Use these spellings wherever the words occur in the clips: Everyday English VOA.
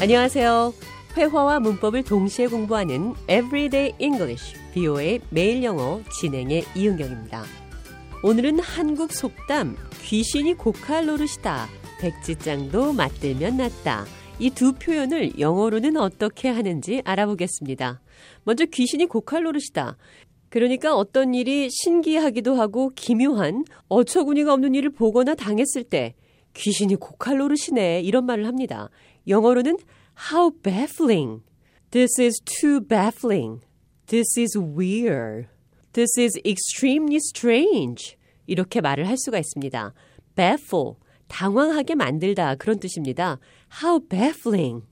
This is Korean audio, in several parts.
안녕하세요. 회화와 문법을 동시에 공부하는 Everyday English VOA 매일 영어 진행의 이은경입니다. 오늘은 한국 속담 귀신이 고칼 노릇이다, 백지장도 맞들면 낫다, 이 두 표현을 영어로는 어떻게 하는지 알아보겠습니다. 먼저 귀신이 고칼 노릇이다. 그러니까 어떤 일이 신기하기도 하고 기묘한, 어처구니가 없는 일을 보거나 당했을 때 귀신이 고칼 노릇이네, 이런 말을 합니다. 영어로는 How baffling. This is too baffling. This is weird. This is extremely strange. 이렇게 말을 할 수가 있습니다. Baffle, 당황하게 만들다, 그런 뜻입니다. How baffling.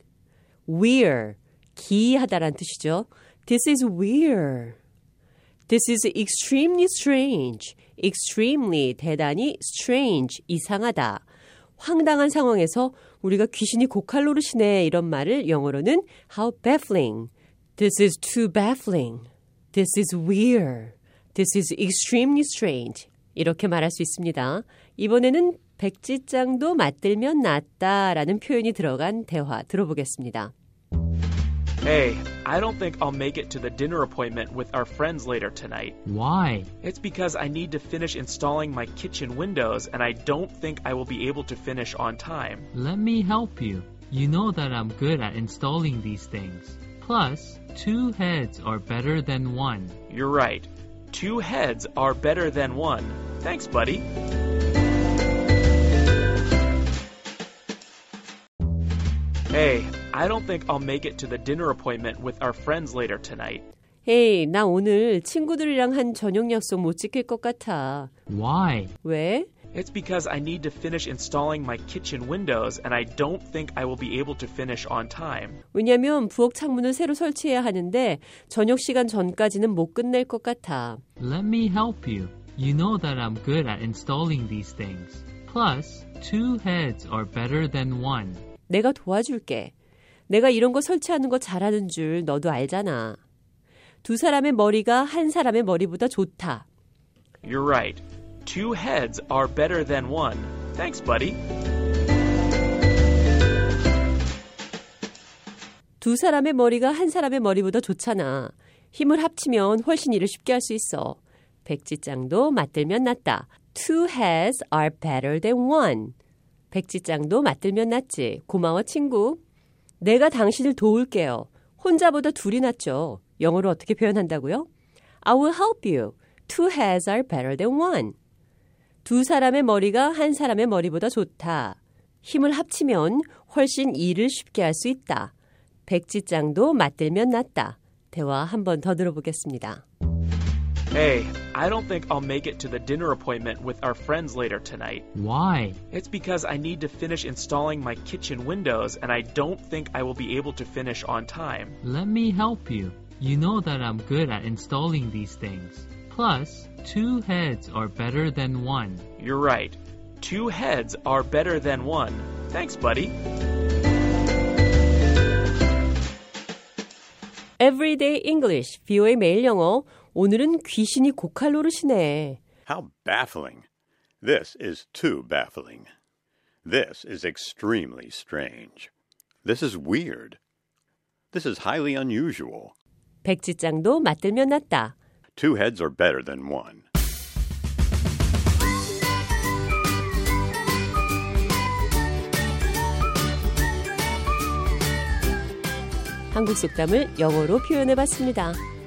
Weird, 기이하다란 뜻이죠. This is weird. This is extremely strange. Extremely, 대단히, strange, 이상하다. 황당한 상황에서 우리가 귀신이 고칼 노릇이네, 이런 말을 영어로는 How baffling. This is too baffling. This is weird. This is extremely strange. 이렇게 말할 수 있습니다. 이번에는 백지장도 맞들면 낫다라는 표현이 들어간 대화 들어보겠습니다. Hey, I don't think I'll make it to the dinner appointment with our friends later tonight. Why? It's because I need to finish installing my kitchen windows and I don't think I will be able to finish on time. Let me help you. You know that I'm good at installing these things. Plus, two heads are better than one. You're right. Two heads are better than one. Thanks, buddy. Hey, I don't think I'll make it to the dinner appointment with our friends later tonight. Hey, 나 오늘 친구들이랑 한 저녁 약속 못 지킬 것 같아. Why? 왜? It's because I need to finish installing my kitchen windows and I don't think I will be able to finish on time. 왜냐면 부엌 창문을 새로 설치해야 하는데 저녁 시간 전까지는 못 끝낼 것 같아. Let me help you. You know that I'm good at installing these things. Plus, two heads are better than one. 내가 도와줄게. 내가 이런 거 설치하는 거 잘하는 줄 너도 알잖아. 두 사람의 머리가 한 사람의 머리보다 좋다. You're right. Two heads are better than one. Thanks, buddy. 두 사람의 머리가 한 사람의 머리보다 좋잖아. 힘을 합치면 훨씬 일을 쉽게 할 수 있어. 백지장도 맞들면 낫다. Two heads are better than one. 백지장도 맞들면 낫지. 고마워, 친구. 내가 당신을 도울게요. 혼자보다 둘이 낫죠. 영어로 어떻게 표현한다고요? I will help you. Two heads are better than one. 두 사람의 머리가 한 사람의 머리보다 좋다. 힘을 합치면 훨씬 일을 쉽게 할 수 있다. 백지장도 맞들면 낫다. 대화 한 번 더 들어보겠습니다. Hey, I don't think I'll make it to the dinner appointment with our friends later tonight. Why? It's because I need to finish installing my kitchen windows and I don't think I will be able to finish on time. Let me help you. You know that I'm good at installing these things. Plus, two heads are better than one. You're right. Two heads are better than one. Thanks, buddy. Everyday English, VOA 매일 영어. 오늘은 귀신이 고칼 노릇이네. How baffling. This is too baffling. This is extremely strange. This is weird. This is highly unusual. 백지장도 맞들면 낫다. Two heads are better than one. 한국 속담을 영어로 표현해봤습니다.